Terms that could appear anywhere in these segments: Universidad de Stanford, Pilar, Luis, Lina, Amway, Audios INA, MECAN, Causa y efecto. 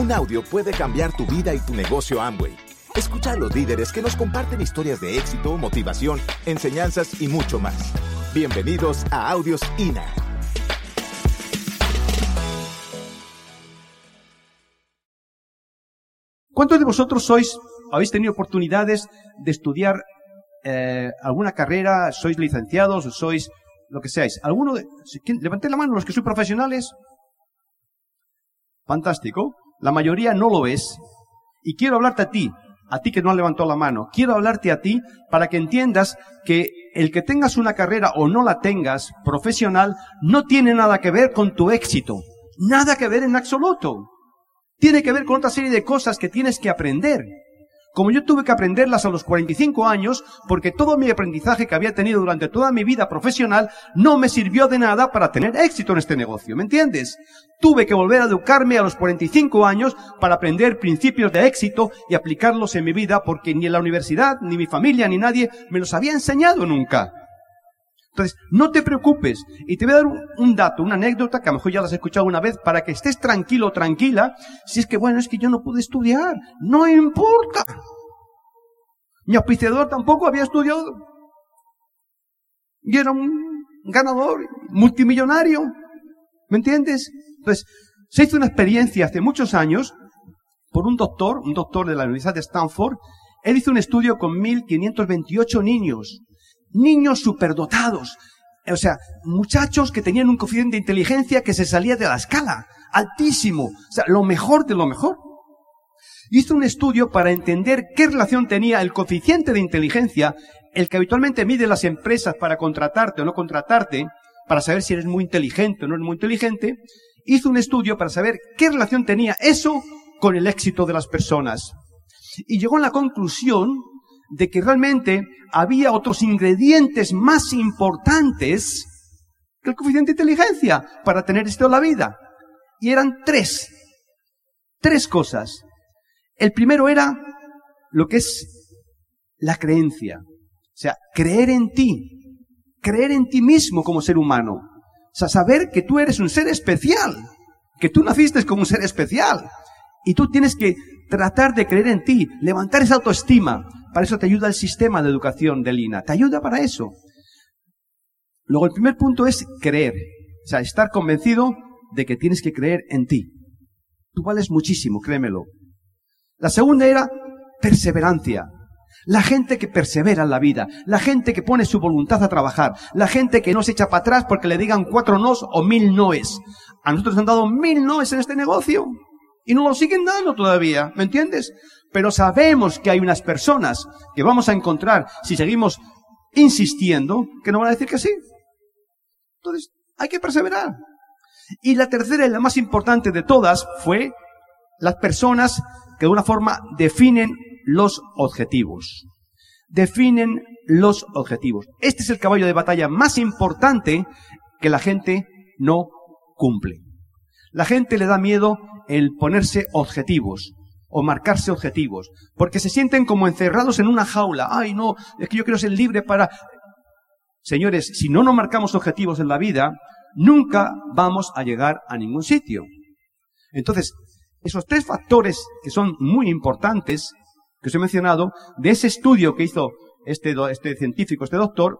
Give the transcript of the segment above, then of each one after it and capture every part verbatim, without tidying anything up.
Un audio puede cambiar tu vida y tu negocio Amway. Escucha a los líderes que nos comparten historias de éxito, motivación, enseñanzas y mucho más. Bienvenidos a Audios I N A. ¿Cuántos de vosotros sois, habéis tenido oportunidades de estudiar eh, alguna carrera? ¿Sois licenciados o sois lo que seáis? ¿Alguno de, levanté la mano los que sois profesionales? Fantástico. La mayoría no lo es. Y quiero hablarte a ti, a ti que no has levantado la mano. Quiero hablarte a ti para que entiendas que el que tengas una carrera o no la tengas profesional no tiene nada que ver con tu éxito. Nada que ver en absoluto. Tiene que ver con otra serie de cosas que tienes que aprender. Como yo tuve que aprenderlas a los cuarenta y cinco años, porque todo mi aprendizaje que había tenido durante toda mi vida profesional no me sirvió de nada para tener éxito en este negocio, ¿me entiendes? Tuve que volver a educarme a los cuarenta y cinco años para aprender principios de éxito y aplicarlos en mi vida, porque ni en la universidad, ni mi familia, ni nadie me los había enseñado nunca. Entonces, no te preocupes, y te voy a dar un dato, una anécdota, que a lo mejor ya la has escuchado una vez, para que estés tranquilo, tranquila, si es que, bueno, es que yo no pude estudiar, no importa. Mi auspiciador tampoco había estudiado, y era un ganador, multimillonario, ¿me entiendes? Entonces, se hizo una experiencia hace muchos años, por un doctor, un doctor de la Universidad de Stanford. Él hizo un estudio con mil quinientos veintiocho niños, niños superdotados, o sea, muchachos que tenían un coeficiente de inteligencia que se salía de la escala, altísimo, o sea, lo mejor de lo mejor. Hizo un estudio para entender qué relación tenía el coeficiente de inteligencia, el que habitualmente mide las empresas para contratarte o no contratarte, para saber si eres muy inteligente o no eres muy inteligente. Hizo un estudio para saber qué relación tenía eso con el éxito de las personas. Y llegó a la conclusión de que realmente había otros ingredientes más importantes que el coeficiente de inteligencia para tener éxito en la vida. Y eran tres. Tres cosas. El primero era lo que es la creencia. O sea, creer en ti. Creer en ti mismo como ser humano. O sea, saber que tú eres un ser especial. Que tú naciste como un ser especial. Y tú tienes que tratar de creer en ti. Levantar esa autoestima. Para eso te ayuda el sistema de educación de Lina. Te ayuda para eso. Luego, el primer punto es creer. O sea, estar convencido de que tienes que creer en ti. Tú vales muchísimo, créemelo. La segunda era perseverancia. La gente que persevera en la vida. La gente que pone su voluntad a trabajar. La gente que no se echa para atrás porque le digan cuatro nos o mil noes. A nosotros nos han dado mil noes en este negocio. Y no lo siguen dando todavía, ¿me entiendes? Pero sabemos que hay unas personas que vamos a encontrar, si seguimos insistiendo, que nos van a decir que sí. Entonces, hay que perseverar. Y la tercera y la más importante de todas fue las personas que de una forma definen los objetivos. Definen los objetivos. Este es el caballo de batalla más importante que la gente no cumple. La gente le da miedo el ponerse objetivos o marcarse objetivos, porque se sienten como encerrados en una jaula. Ay, no, es que yo quiero ser libre para... Señores, si no nos marcamos objetivos en la vida, nunca vamos a llegar a ningún sitio. Entonces, esos tres factores que son muy importantes, que os he mencionado, de ese estudio que hizo este, este científico, este doctor,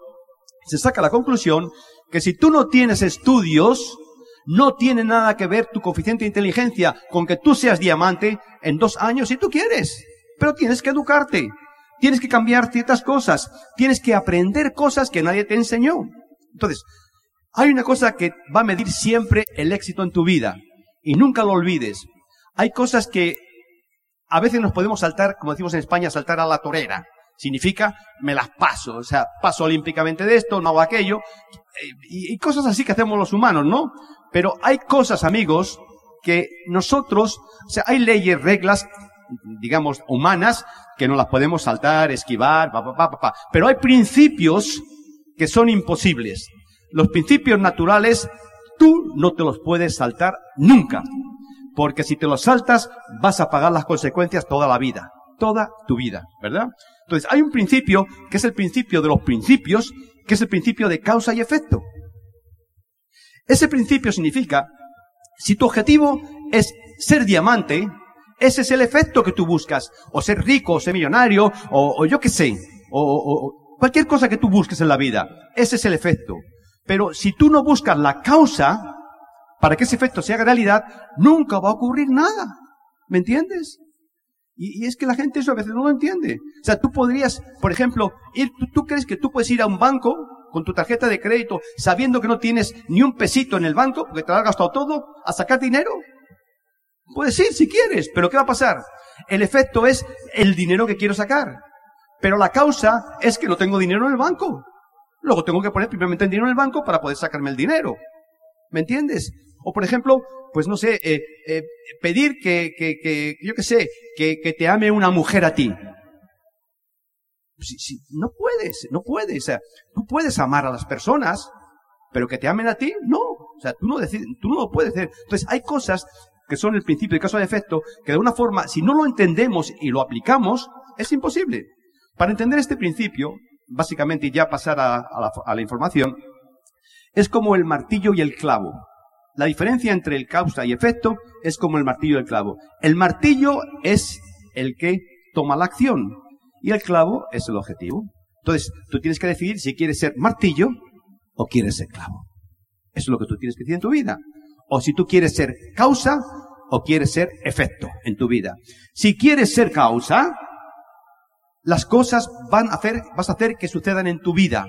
se saca la conclusión que si tú no tienes estudios, no tiene nada que ver tu coeficiente de inteligencia con que tú seas diamante en dos años si tú quieres. Pero tienes que educarte. Tienes que cambiar ciertas cosas. Tienes que aprender cosas que nadie te enseñó. Entonces, hay una cosa que va a medir siempre el éxito en tu vida. Y nunca lo olvides. Hay cosas que a veces nos podemos saltar, como decimos en España, saltar a la torera. Significa, me las paso. O sea, paso olímpicamente de esto, no hago aquello. Y, y cosas así que hacemos los humanos, ¿no? Pero hay cosas, amigos, que nosotros, o sea, hay leyes, reglas, digamos, humanas, que no las podemos saltar, esquivar, pa, pa, pa, pa, pa. Pero hay principios que son imposibles. Los principios naturales, tú no te los puedes saltar nunca. Porque si te los saltas, vas a pagar las consecuencias toda la vida. Toda tu vida, ¿verdad? Entonces, hay un principio, que es el principio de los principios, que es el principio de causa y efecto. Ese principio significa, si tu objetivo es ser diamante, Ese es el efecto que tú buscas. O ser rico, o ser millonario, o, o yo qué sé. O, o, o cualquier cosa que tú busques en la vida. Ese es el efecto. Pero si tú no buscas la causa para que ese efecto se haga realidad, nunca va a ocurrir nada. ¿Me entiendes? Y, y es que la gente eso a veces no lo entiende. O sea, tú podrías, por ejemplo, ir, tú, tú crees que tú puedes ir a un banco con tu tarjeta de crédito, sabiendo que no tienes ni un pesito en el banco, porque te lo has gastado todo, a sacar dinero. Puedes ir si quieres, pero ¿qué va a pasar? El efecto es el dinero que quiero sacar. Pero la causa es que no tengo dinero en el banco. Luego tengo que poner primeramente el dinero en el banco para poder sacarme el dinero. ¿Me entiendes? O por ejemplo, pues no sé, eh, eh, pedir que, que, que, yo qué sé, que, que te ame una mujer a ti. Si, si, no puedes, no puedes. O sea, tú puedes amar a las personas, pero que te amen a ti, no. O sea, tú no, decides, tú no lo puedes hacer. Entonces, hay cosas que son el principio de causa y efecto, que de una forma, si no lo entendemos y lo aplicamos, es imposible. Para entender este principio, básicamente, y ya pasar a, a, la, a la información, es como el martillo y el clavo. La diferencia entre el causa y efecto es como el martillo y el clavo. El martillo es el que toma la acción y el clavo es el objetivo. Entonces, tú tienes que decidir si quieres ser martillo o quieres ser clavo. Eso es lo que tú tienes que decidir en tu vida. O si tú quieres ser causa o quieres ser efecto en tu vida. Si quieres ser causa, las cosas van a hacer, vas a hacer que sucedan en tu vida.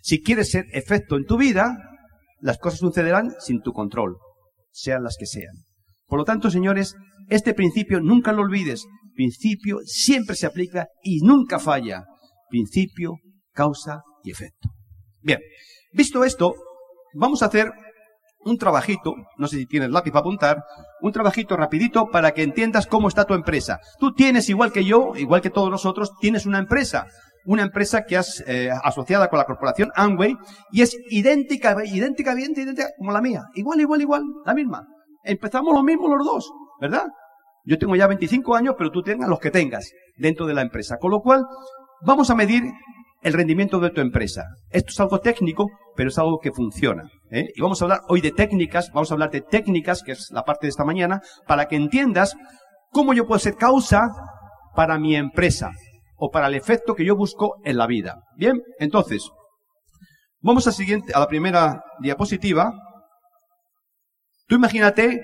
Si quieres ser efecto en tu vida, las cosas sucederán sin tu control, sean las que sean. Por lo tanto, señores, este principio nunca lo olvides. Principio siempre se aplica y nunca falla. Principio, causa y efecto. Bien, visto esto, vamos a hacer un trabajito, no sé si tienes lápiz para apuntar, un trabajito rapidito para que entiendas cómo está tu empresa. Tú tienes, igual que yo, igual que todos nosotros, tienes una empresa. Una empresa que es eh, asociada con la corporación Amway y es idéntica, idéntica, bien, idéntica como la mía. Igual, igual, igual, la misma. Empezamos lo mismo los dos, ¿verdad? Yo tengo ya veinticinco años, pero tú tengas los que tengas dentro de la empresa. Con lo cual, vamos a medir el rendimiento de tu empresa. Esto es algo técnico, pero es algo que funciona, ¿eh? Y vamos a hablar hoy de técnicas, vamos a hablar de técnicas, que es la parte de esta mañana, para que entiendas cómo yo puedo ser causa para mi empresa o para el efecto que yo busco en la vida. Bien, entonces, vamos a, siguiente, a la primera diapositiva. Tú imagínate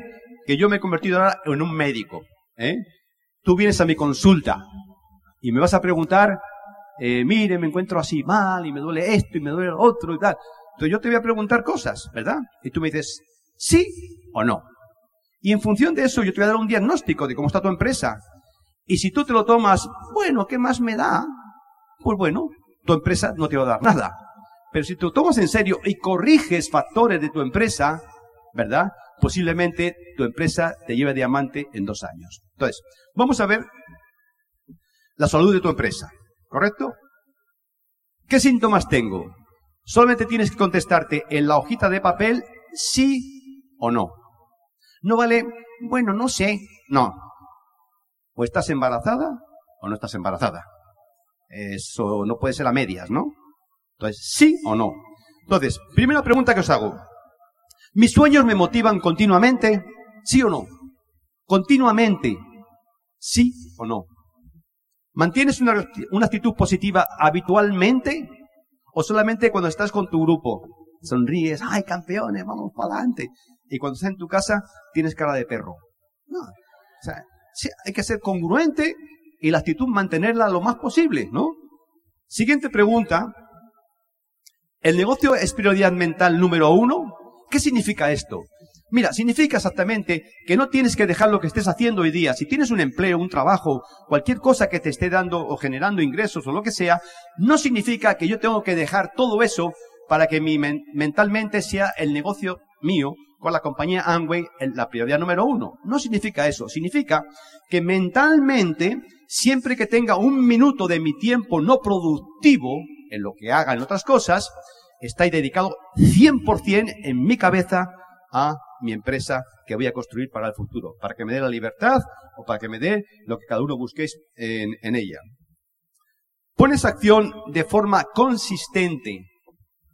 que yo me he convertido ahora en un médico, ¿eh? Tú vienes a mi consulta y me vas a preguntar, eh, mire, me encuentro así mal, y me duele esto, y me duele lo otro, y tal. Entonces yo te voy a preguntar cosas, ¿verdad? Y tú me dices, sí o no. Y en función de eso yo te voy a dar un diagnóstico de cómo está tu empresa. Y si tú te lo tomas, bueno, ¿qué más me da? Pues bueno, tu empresa no te va a dar nada. Pero si te lo tomas en serio y corriges factores de tu empresa, ¿verdad? Posiblemente tu empresa te lleve a diamante en dos años. Entonces, vamos a ver la salud de tu empresa, ¿correcto? ¿Qué síntomas tengo? Solamente tienes que contestarte en la hojita de papel sí o no. No vale, bueno, no sé, no. O estás embarazada o no estás embarazada. Eso no puede ser a medias, ¿no? Entonces, sí o no. Entonces, primera pregunta que os hago. ¿Mis sueños me motivan continuamente? ¿Sí o no? Continuamente. ¿Sí o no? ¿Mantienes una, una actitud positiva habitualmente? ¿O solamente cuando estás con tu grupo? Sonríes, ¡ay, campeones, vamos para adelante! Y cuando estás en tu casa, tienes cara de perro. No, o sea, sí, hay que ser congruente y la actitud mantenerla lo más posible, ¿no? Siguiente pregunta. ¿El negocio es prioridad mental número uno? ¿Qué significa esto? Mira, significa exactamente que no tienes que dejar lo que estés haciendo hoy día. Si tienes un empleo, un trabajo, cualquier cosa que te esté dando o generando ingresos o lo que sea, no significa que yo tengo que dejar todo eso para que mi men- mentalmente sea el negocio mío con la compañía Amway la prioridad número uno. No significa eso. Significa que mentalmente, siempre que tenga un minuto de mi tiempo no productivo, en lo que haga, en otras cosas, está dedicado cien por ciento en mi cabeza a mi empresa que voy a construir para el futuro, para que me dé la libertad o para que me dé lo que cada uno busquéis en, en ella. Pones acción de forma consistente,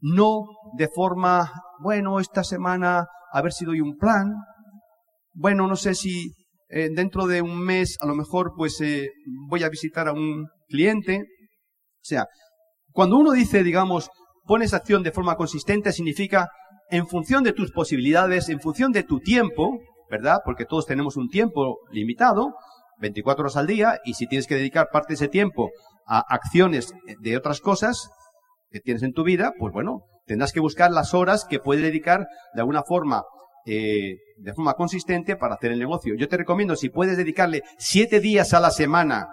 no de forma, bueno, esta semana a ver si doy un plan, bueno, no sé si eh, dentro de un mes a lo mejor pues eh, voy a visitar a un cliente. O sea, cuando uno dice, digamos, pones acción de forma consistente, significa en función de tus posibilidades, en función de tu tiempo, ¿verdad? Porque todos tenemos un tiempo limitado, veinticuatro horas al día, y si tienes que dedicar parte de ese tiempo a acciones de otras cosas que tienes en tu vida, pues bueno, tendrás que buscar las horas que puedes dedicar de alguna forma, eh, de forma consistente para hacer el negocio. Yo te recomiendo, si puedes dedicarle siete días a la semana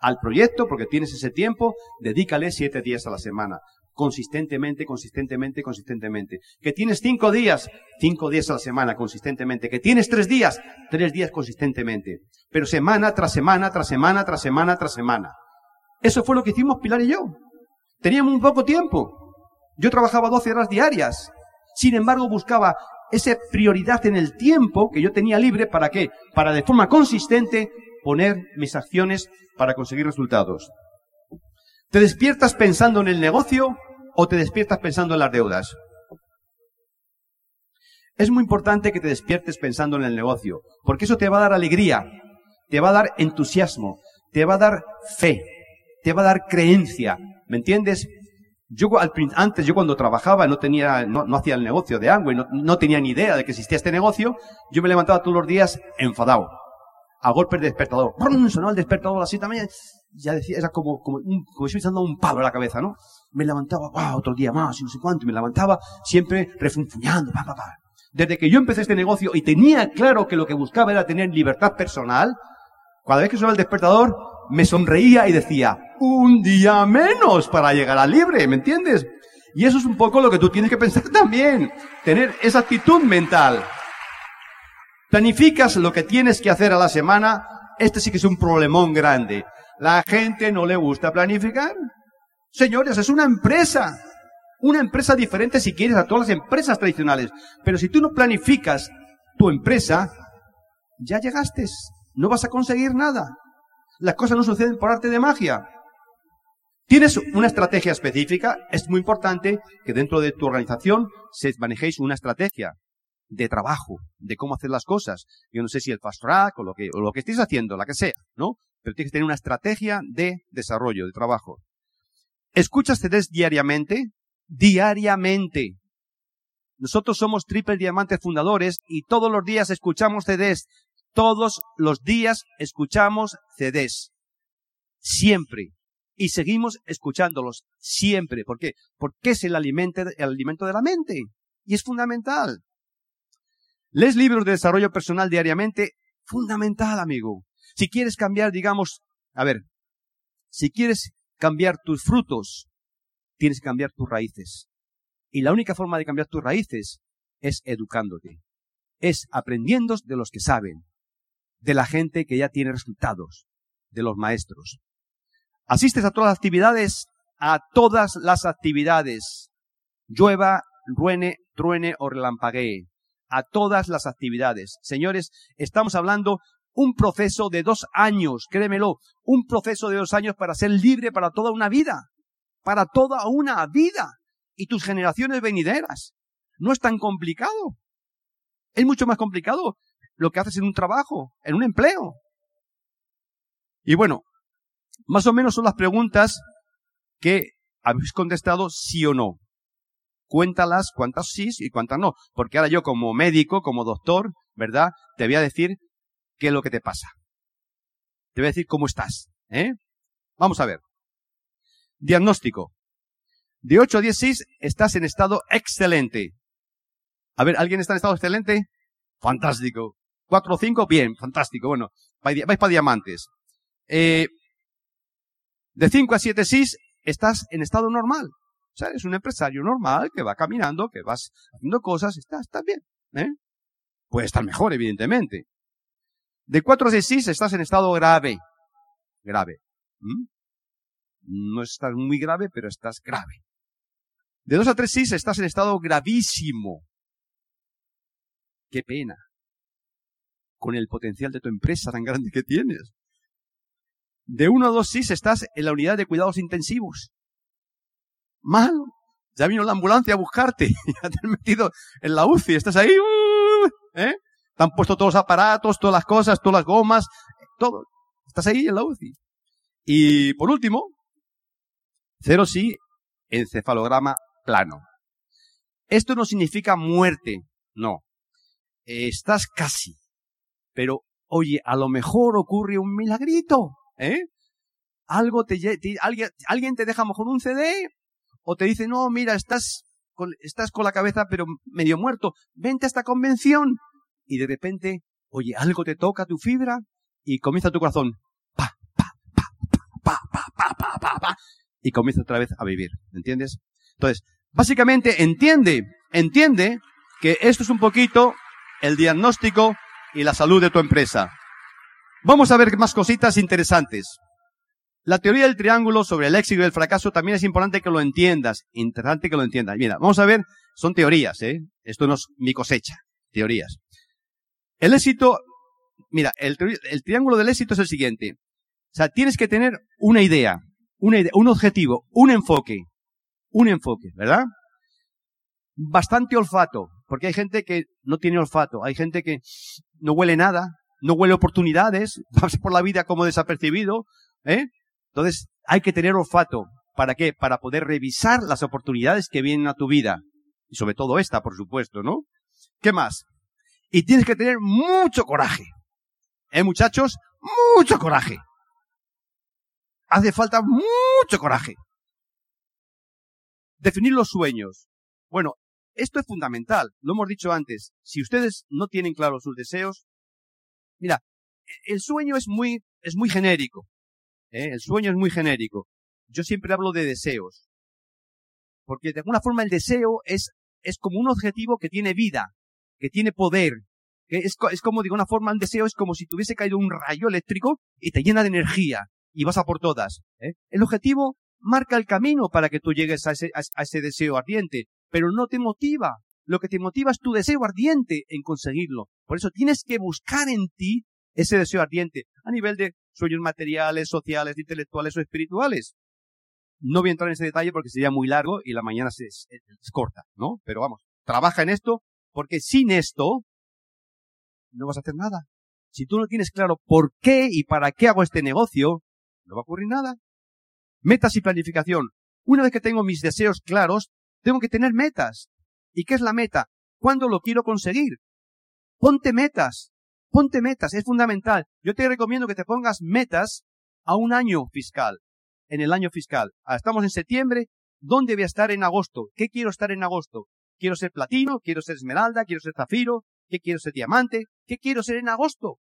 al proyecto, porque tienes ese tiempo, dedícale siete días a la semana. Consistentemente, consistentemente, consistentemente. Que tienes cinco días, cinco días a la semana, consistentemente. Que tienes tres días, tres días consistentemente. Pero semana tras semana, tras semana, tras semana, tras semana. Eso fue lo que hicimos Pilar y yo. Teníamos un poco tiempo. Yo trabajaba doce horas diarias. Sin embargo, buscaba esa prioridad en el tiempo que yo tenía libre. ¿Para qué? Para de forma consistente poner mis acciones para conseguir resultados. ¿Te despiertas pensando en el negocio o te despiertas pensando en las deudas? Es muy importante que te despiertes pensando en el negocio, porque eso te va a dar alegría, te va a dar entusiasmo, te va a dar fe, te va a dar creencia, ¿me entiendes? Yo antes, yo cuando trabajaba, no tenía, no, no hacía el negocio de Amway, no, no tenía ni idea de que existía este negocio, yo me levantaba todos los días enfadado, a golpes de despertador. ¡Brum! Sonaba el despertador así también. Ya decía, era como, como, un, como si me dando un palo a la cabeza, ¿no? Me levantaba, wow, otro día más, y no sé cuánto, y me levantaba siempre refunfuñando, pa, pa, pa. Desde que yo empecé este negocio y tenía claro que lo que buscaba era tener libertad personal, cada vez que sonaba el despertador, me sonreía y decía, un día menos para llegar al libre, ¿me entiendes? Y eso es un poco lo que tú tienes que pensar también, tener esa actitud mental. Planificas lo que tienes que hacer a la semana, este sí que es un problemón grande. La gente no le gusta planificar. Señores, es una empresa. Una empresa diferente si quieres a todas las empresas tradicionales. Pero si tú no planificas tu empresa, ya llegaste. No vas a conseguir nada. Las cosas no suceden por arte de magia. Tienes una estrategia específica. Es muy importante que dentro de tu organización se manejéis una estrategia de trabajo, de cómo hacer las cosas. Yo no sé si el fast track o lo que, o lo que estéis haciendo, la que sea, ¿no? Pero tienes que tener una estrategia de desarrollo, de trabajo. Escuchas C Ds diariamente, diariamente. Nosotros somos Triple Diamantes fundadores y todos los días escuchamos C Ds. Todos los días escuchamos C Ds. Siempre. Y seguimos escuchándolos. Siempre. ¿Por qué? Porque es el alimento, el alimento de la mente. Y es fundamental. Lees libros de desarrollo personal diariamente. Fundamental, amigo. Si quieres cambiar, digamos, a ver, si quieres cambiar tus frutos, tienes que cambiar tus raíces. Y la única forma de cambiar tus raíces es educándote, es aprendiendo de los que saben, de la gente que ya tiene resultados, de los maestros. Asistes a todas las actividades, a todas las actividades, llueva, ruene, truene o relampaguee, a todas las actividades. Señores, estamos hablando un proceso de dos años, créemelo, un proceso de dos años para ser libre para toda una vida, para toda una vida y tus generaciones venideras. No es tan complicado. Es mucho más complicado lo que haces en un trabajo, en un empleo. Y bueno, más o menos son las preguntas que habéis contestado sí o no. Cuéntalas cuántas sí y cuántas no, porque ahora yo como médico, como doctor, ¿verdad? Te voy a decir ¿qué es lo que te pasa? Te voy a decir cómo estás, ¿eh? Vamos a ver. Diagnóstico. De ocho a diez, estás en estado excelente. A ver, ¿alguien está en estado excelente? Fantástico. cuatro o cinco, bien, fantástico. Bueno, vais para diamantes. Eh, de cinco a siete, estás en estado normal. O sea, eres un empresario normal que va caminando, que vas haciendo cosas, estás, estás bien, ¿eh? Puedes estar mejor, evidentemente. De cuatro a seis estás en estado grave. Grave. ¿Mm? No estás muy grave, pero estás grave. De dos a tres estás en estado gravísimo. Qué pena. Con el potencial de tu empresa tan grande que tienes. De uno a dos estás en la unidad de cuidados intensivos. Mal. Ya vino la ambulancia a buscarte. Ya te has metido en la U C I. Estás ahí. ¿Eh? Te han puesto todos los aparatos, todas las cosas, todas las gomas, todo. Estás ahí en la U C I. Y por último, cero sí, encefalograma plano. Esto no significa muerte, no. Eh, estás casi. Pero, oye, a lo mejor ocurre un milagrito, ¿eh? Algo te, te alguien, alguien te deja a lo mejor un C D o te dice, no, mira, estás con, estás con la cabeza pero medio muerto. Vente a esta convención. Y de repente, oye, algo te toca tu fibra y comienza tu corazón. Pa, pa, pa, pa, pa, pa, pa, pa, pa, pa. Y comienza otra vez a vivir. ¿Entiendes? Entonces, básicamente entiende, entiende que esto es un poquito el diagnóstico y la salud de tu empresa. Vamos a ver más cositas interesantes. La teoría del triángulo sobre el éxito y el fracaso también es importante que lo entiendas. Interesante que lo entiendas. Mira, vamos a ver, son teorías, ¿eh? Esto no es mi cosecha, teorías. El éxito, mira, el, el triángulo del éxito es el siguiente. O sea, tienes que tener una idea, una idea, un objetivo, un enfoque, un enfoque, ¿verdad? Bastante olfato, porque hay gente que no tiene olfato, hay gente que no huele nada, no huele oportunidades, vas por la vida como desapercibido, ¿eh? Entonces, hay que tener olfato. ¿Para qué? Para poder revisar las oportunidades que vienen a tu vida. Y sobre todo esta, por supuesto, ¿no? ¿Qué más? Y tienes que tener mucho coraje. ¿Eh, muchachos? Mucho coraje. Hace falta mucho coraje. Definir los sueños. Bueno, esto es fundamental. Lo hemos dicho antes. Si ustedes no tienen claros sus deseos... Mira, el sueño es muy, es muy genérico. ¿Eh? El sueño es muy genérico. Yo siempre hablo de deseos. Porque de alguna forma el deseo es, es como un objetivo que tiene vida. Que tiene poder, que es, es como, digo, una forma, un deseo es como si tuviese caído un rayo eléctrico y te llena de energía y vas a por todas, ¿eh? El objetivo marca el camino para que tú llegues a ese, a ese deseo ardiente, pero no te motiva. Lo que te motiva es tu deseo ardiente en conseguirlo. Por eso tienes que buscar en ti ese deseo ardiente a nivel de sueños materiales, sociales, intelectuales o espirituales. No voy a entrar en ese detalle porque sería muy largo y la mañana se es, es, es corta, ¿no? Pero vamos, trabaja en esto. Porque sin esto, no vas a hacer nada. Si tú no tienes claro por qué y para qué hago este negocio, no va a ocurrir nada. Metas y planificación. Una vez que tengo mis deseos claros, tengo que tener metas. ¿Y qué es la meta? ¿Cuándo lo quiero conseguir? Ponte metas. Ponte metas. Es fundamental. Yo te recomiendo que te pongas metas a un año fiscal. En el año fiscal. Ahora estamos en septiembre. ¿Dónde voy a estar en agosto? ¿Qué quiero estar en agosto? Quiero ser platino, quiero ser esmeralda, quiero ser zafiro, que quiero ser diamante, que quiero ser en agosto.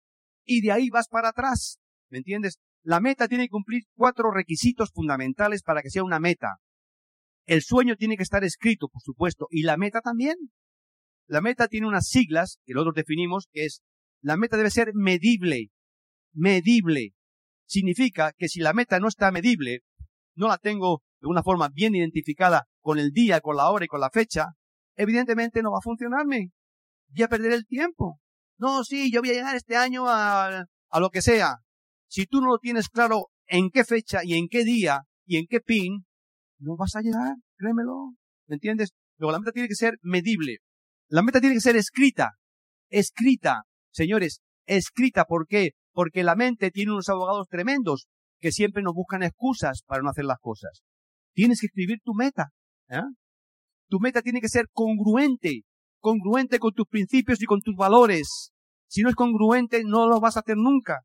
Y de ahí vas para atrás, ¿me entiendes? La meta tiene que cumplir cuatro requisitos fundamentales para que sea una meta. El sueño tiene que estar escrito, por supuesto, y la meta también. La meta tiene unas siglas que nosotros definimos, que es, la meta debe ser medible, medible. Significa que si la meta no está medible, no la tengo de una forma bien identificada con el día, con la hora y con la fecha, evidentemente no va a funcionarme. Voy a perder el tiempo. No, sí, yo voy a llegar este año a, a lo que sea. Si tú no lo tienes claro en qué fecha y en qué día y en qué pin, no vas a llegar, créemelo. ¿Me entiendes? Luego la meta tiene que ser medible. La meta tiene que ser escrita. Escrita. Señores, escrita. ¿Por qué? Porque la mente tiene unos abogados tremendos que siempre nos buscan excusas para no hacer las cosas. Tienes que escribir tu meta, ¿eh? Tu meta tiene que ser congruente, congruente con tus principios y con tus valores. Si no es congruente, no lo vas a hacer nunca,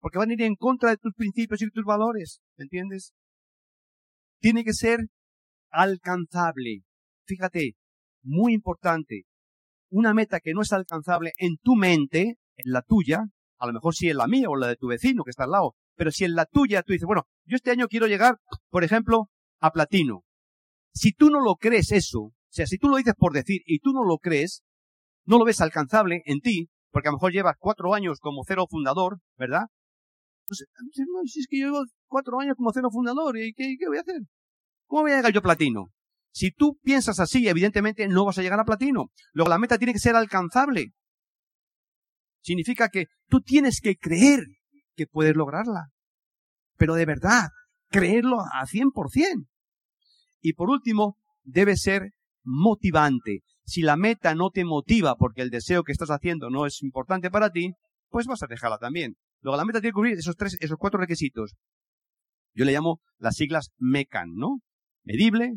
porque van a ir en contra de tus principios y tus valores, ¿me entiendes? Tiene que ser alcanzable. Fíjate, muy importante, una meta que no es alcanzable en tu mente, en la tuya, a lo mejor sí en la mía o la de tu vecino que está al lado, pero si en la tuya tú dices, bueno, yo este año quiero llegar, por ejemplo, a platino. Si tú no lo crees eso, o sea, si tú lo dices por decir y tú no lo crees, no lo ves alcanzable en ti, porque a lo mejor llevas cuatro años como cero fundador, ¿verdad? Entonces, no, si es que yo llevo cuatro años como cero fundador, ¿y qué, qué voy a hacer? ¿Cómo voy a llegar yo a platino? Si tú piensas así, evidentemente no vas a llegar a platino. Luego la meta tiene que ser alcanzable. Significa que tú tienes que creer que puedes lograrla. Pero de verdad, creerlo a cien por ciento. Y por último, debe ser motivante. Si la meta no te motiva porque el deseo que estás haciendo no es importante para ti, pues vas a dejarla también. Luego la meta tiene que cubrir esos tres, esos cuatro requisitos. Yo le llamo las siglas MECAN, ¿no? Medible,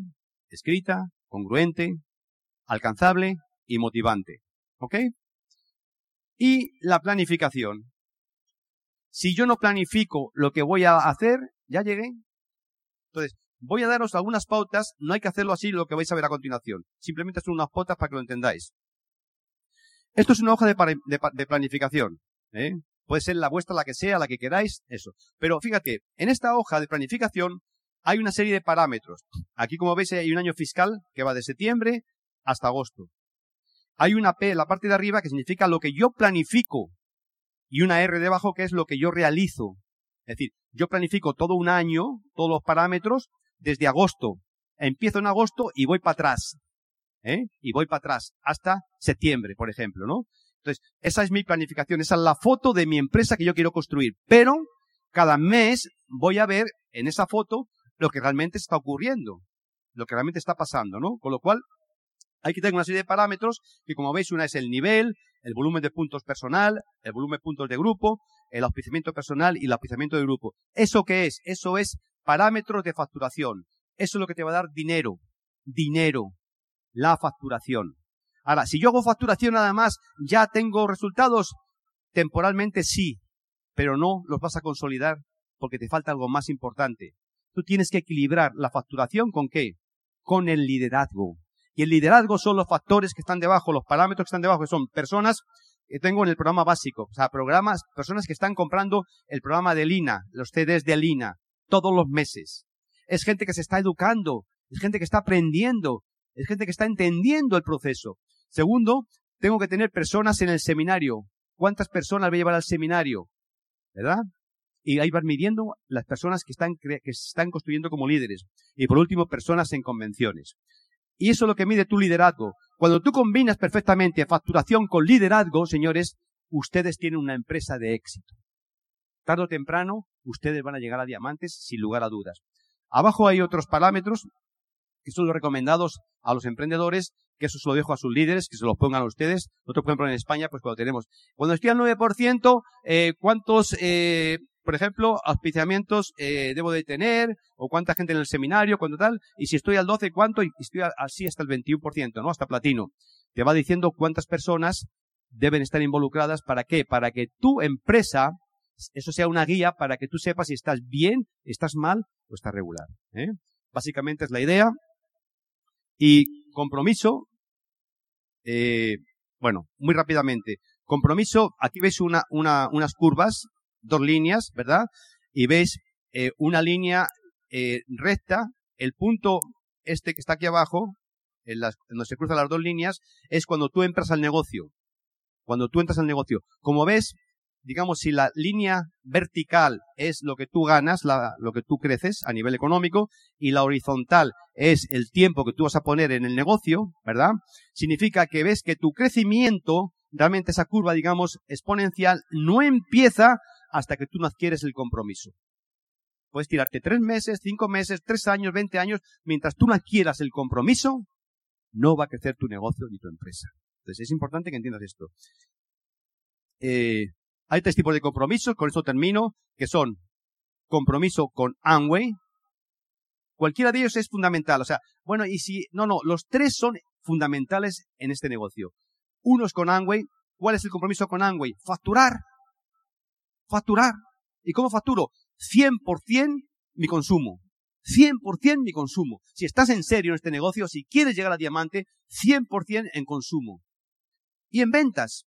escrita, congruente, alcanzable y motivante. ¿Ok? Y la planificación. Si yo no planifico lo que voy a hacer, ya llegué. Entonces, voy a daros algunas pautas. No hay que hacerlo así lo que vais a ver a continuación. Simplemente son unas pautas para que lo entendáis. Esto es una hoja de, de, de planificación, ¿eh? Puede ser la vuestra, la que sea, la que queráis, eso. Pero fíjate, en esta hoja de planificación hay una serie de parámetros. Aquí, como veis, hay un año fiscal que va de septiembre hasta agosto. Hay una P en la parte de arriba que significa lo que yo planifico y una R debajo que es lo que yo realizo. Es decir, yo planifico todo un año, todos los parámetros, desde agosto. Empiezo en agosto y voy para atrás, ¿eh? Y voy para atrás hasta septiembre, por ejemplo, ¿no? Entonces, esa es mi planificación, esa es la foto de mi empresa que yo quiero construir. Pero cada mes voy a ver en esa foto lo que realmente está ocurriendo, lo que realmente está pasando, ¿no? Con lo cual, hay que tener una serie de parámetros que, como veis, una es el nivel, el volumen de puntos personal, el volumen de puntos de grupo, el auspiciamiento personal y el auspiciamiento de grupo. ¿Eso qué es? Eso es parámetros de facturación. Eso es lo que te va a dar dinero. Dinero. La facturación. Ahora, si yo hago facturación nada más, ¿ya tengo resultados? Temporalmente sí, pero no los vas a consolidar porque te falta algo más importante. Tú tienes que equilibrar la facturación ¿con qué? Con el liderazgo. Y el liderazgo son los factores que están debajo, los parámetros que están debajo, que son personas que tengo en el programa básico. O sea, programas, personas que están comprando el programa de Lina, los C Ds de Lina, todos los meses. Es gente que se está educando, es gente que está aprendiendo, es gente que está entendiendo el proceso. Segundo, tengo que tener personas en el seminario. ¿Cuántas personas voy a llevar al seminario? ¿Verdad? Y ahí vas midiendo las personas que están, que se están construyendo como líderes. Y por último, personas en convenciones. Y eso es lo que mide tu liderazgo. Cuando tú combinas perfectamente facturación con liderazgo, señores, ustedes tienen una empresa de éxito. Tarde o temprano, ustedes van a llegar a diamantes sin lugar a dudas. Abajo hay otros parámetros que son los recomendados a los emprendedores, que eso se lo dejo a sus líderes, que se los pongan a ustedes. Nosotros, por ejemplo, en España, pues cuando tenemos, cuando estoy al nueve por ciento, eh, ¿cuántos, eh, por ejemplo, auspiciamientos eh, debo de tener? ¿O cuánta gente en el seminario? ¿Cuánto tal? Y si estoy al doce, ¿cuánto? Y estoy así hasta el veintiuno por ciento, ¿no? Hasta platino. Te va diciendo cuántas personas deben estar involucradas. ¿Para qué? Para que tu empresa, eso sea una guía para que tú sepas si estás bien, estás mal o estás regular, ¿eh? Básicamente es la idea. Y compromiso, eh, bueno, muy rápidamente. Compromiso, aquí veis una, una, unas curvas, dos líneas, ¿verdad? Y veis eh, una línea eh, recta. El punto este que está aquí abajo, en las, donde se cruzan las dos líneas, es cuando tú entras al negocio. Cuando tú entras al negocio. Como ves, digamos, si la línea vertical es lo que tú ganas, la, lo que tú creces a nivel económico, y la horizontal es el tiempo que tú vas a poner en el negocio, ¿verdad? Significa que ves que tu crecimiento, realmente esa curva, digamos, exponencial, no empieza hasta que tú no adquieres el compromiso. Puedes tirarte tres meses, cinco meses, tres años, veinte años. Mientras tú no adquieras el compromiso, no va a crecer tu negocio ni tu empresa. Entonces, es importante que entiendas esto. Eh... Hay tres tipos de compromisos, con esto termino, que son compromiso con Amway. Cualquiera de ellos es fundamental. O sea, bueno, y si... No, no, los tres son fundamentales en este negocio. Uno es con Amway. ¿Cuál es el compromiso con Amway? Facturar. Facturar. ¿Y cómo facturo? cien por ciento mi consumo. cien por ciento mi consumo. Si estás en serio en este negocio, si quieres llegar a diamante, cien por ciento en consumo. Y en ventas.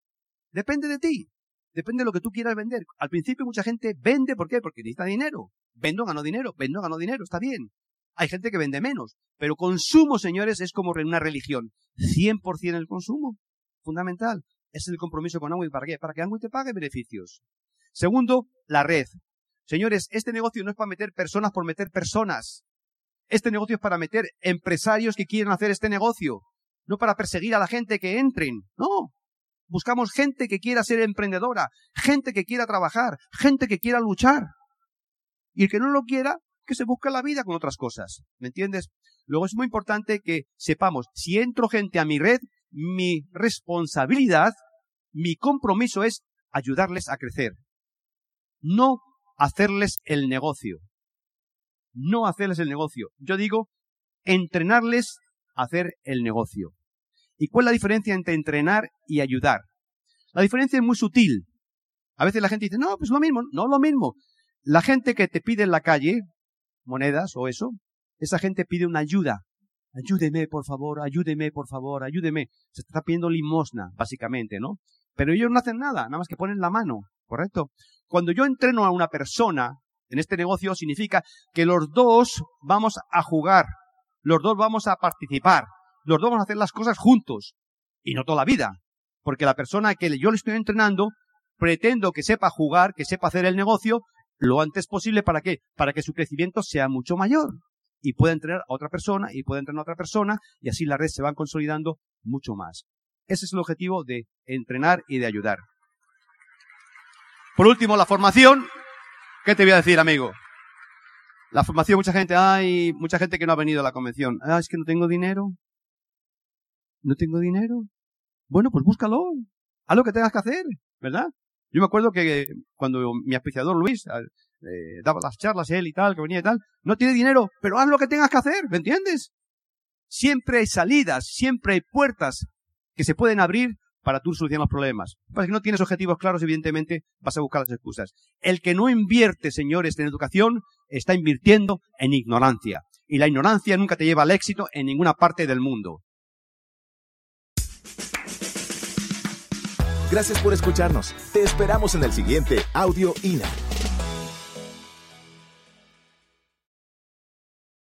Depende de ti. Depende de lo que tú quieras vender. Al principio mucha gente vende, ¿por qué? Porque necesita dinero. Vendo, gano dinero, vendo, gano dinero, está bien. Hay gente que vende menos. Pero consumo, señores, es como una religión. cien por ciento el consumo. Fundamental. Es el compromiso con Amway. ¿Para qué? Para que Amway te pague beneficios. Segundo, la red. Señores, este negocio no es para meter personas por meter personas. Este negocio es para meter empresarios que quieren hacer este negocio. No para perseguir a la gente que entren. No. Buscamos gente que quiera ser emprendedora, gente que quiera trabajar, gente que quiera luchar. Y el que no lo quiera, que se busque la vida con otras cosas. ¿Me entiendes? Luego es muy importante que sepamos, si entro gente a mi red, mi responsabilidad, mi compromiso es ayudarles a crecer. No hacerles el negocio. No hacerles el negocio. Yo digo, entrenarles a hacer el negocio. ¿Y cuál es la diferencia entre entrenar y ayudar? La diferencia es muy sutil. A veces la gente dice, no, pues lo mismo. No, lo mismo. La gente que te pide en la calle monedas o eso, esa gente pide una ayuda. Ayúdeme, por favor, ayúdeme, por favor, ayúdeme. Se está pidiendo limosna, básicamente, ¿no? Pero ellos no hacen nada, nada más que ponen la mano, ¿correcto? Cuando yo entreno a una persona en este negocio, significa que los dos vamos a jugar, los dos vamos a participar, los dos vamos a hacer las cosas juntos, y no toda la vida. Porque la persona que yo le estoy entrenando, pretendo que sepa jugar, que sepa hacer el negocio lo antes posible. ¿Para qué? Para que su crecimiento sea mucho mayor. Y pueda entrenar a otra persona, y pueda entrenar a otra persona, y así la red se va consolidando mucho más. Ese es el objetivo de entrenar y de ayudar. Por último, la formación. ¿Qué te voy a decir, amigo? La formación, mucha gente, ay, mucha gente que no ha venido a la convención. Ah, es que no tengo dinero. No tengo dinero. Bueno, pues búscalo. Haz lo que tengas que hacer, ¿verdad? Yo me acuerdo que cuando mi auspiciador Luis eh, daba las charlas, él y tal, que venía y tal, no tiene dinero, pero haz lo que tengas que hacer, ¿me entiendes? Siempre hay salidas, siempre hay puertas que se pueden abrir para tú solucionar los problemas. Para que no tienes objetivos claros, evidentemente, vas a buscar las excusas. El que no invierte, señores, en educación, está invirtiendo en ignorancia. Y la ignorancia nunca te lleva al éxito en ninguna parte del mundo. Gracias por escucharnos. Te esperamos en el siguiente Audio I N A.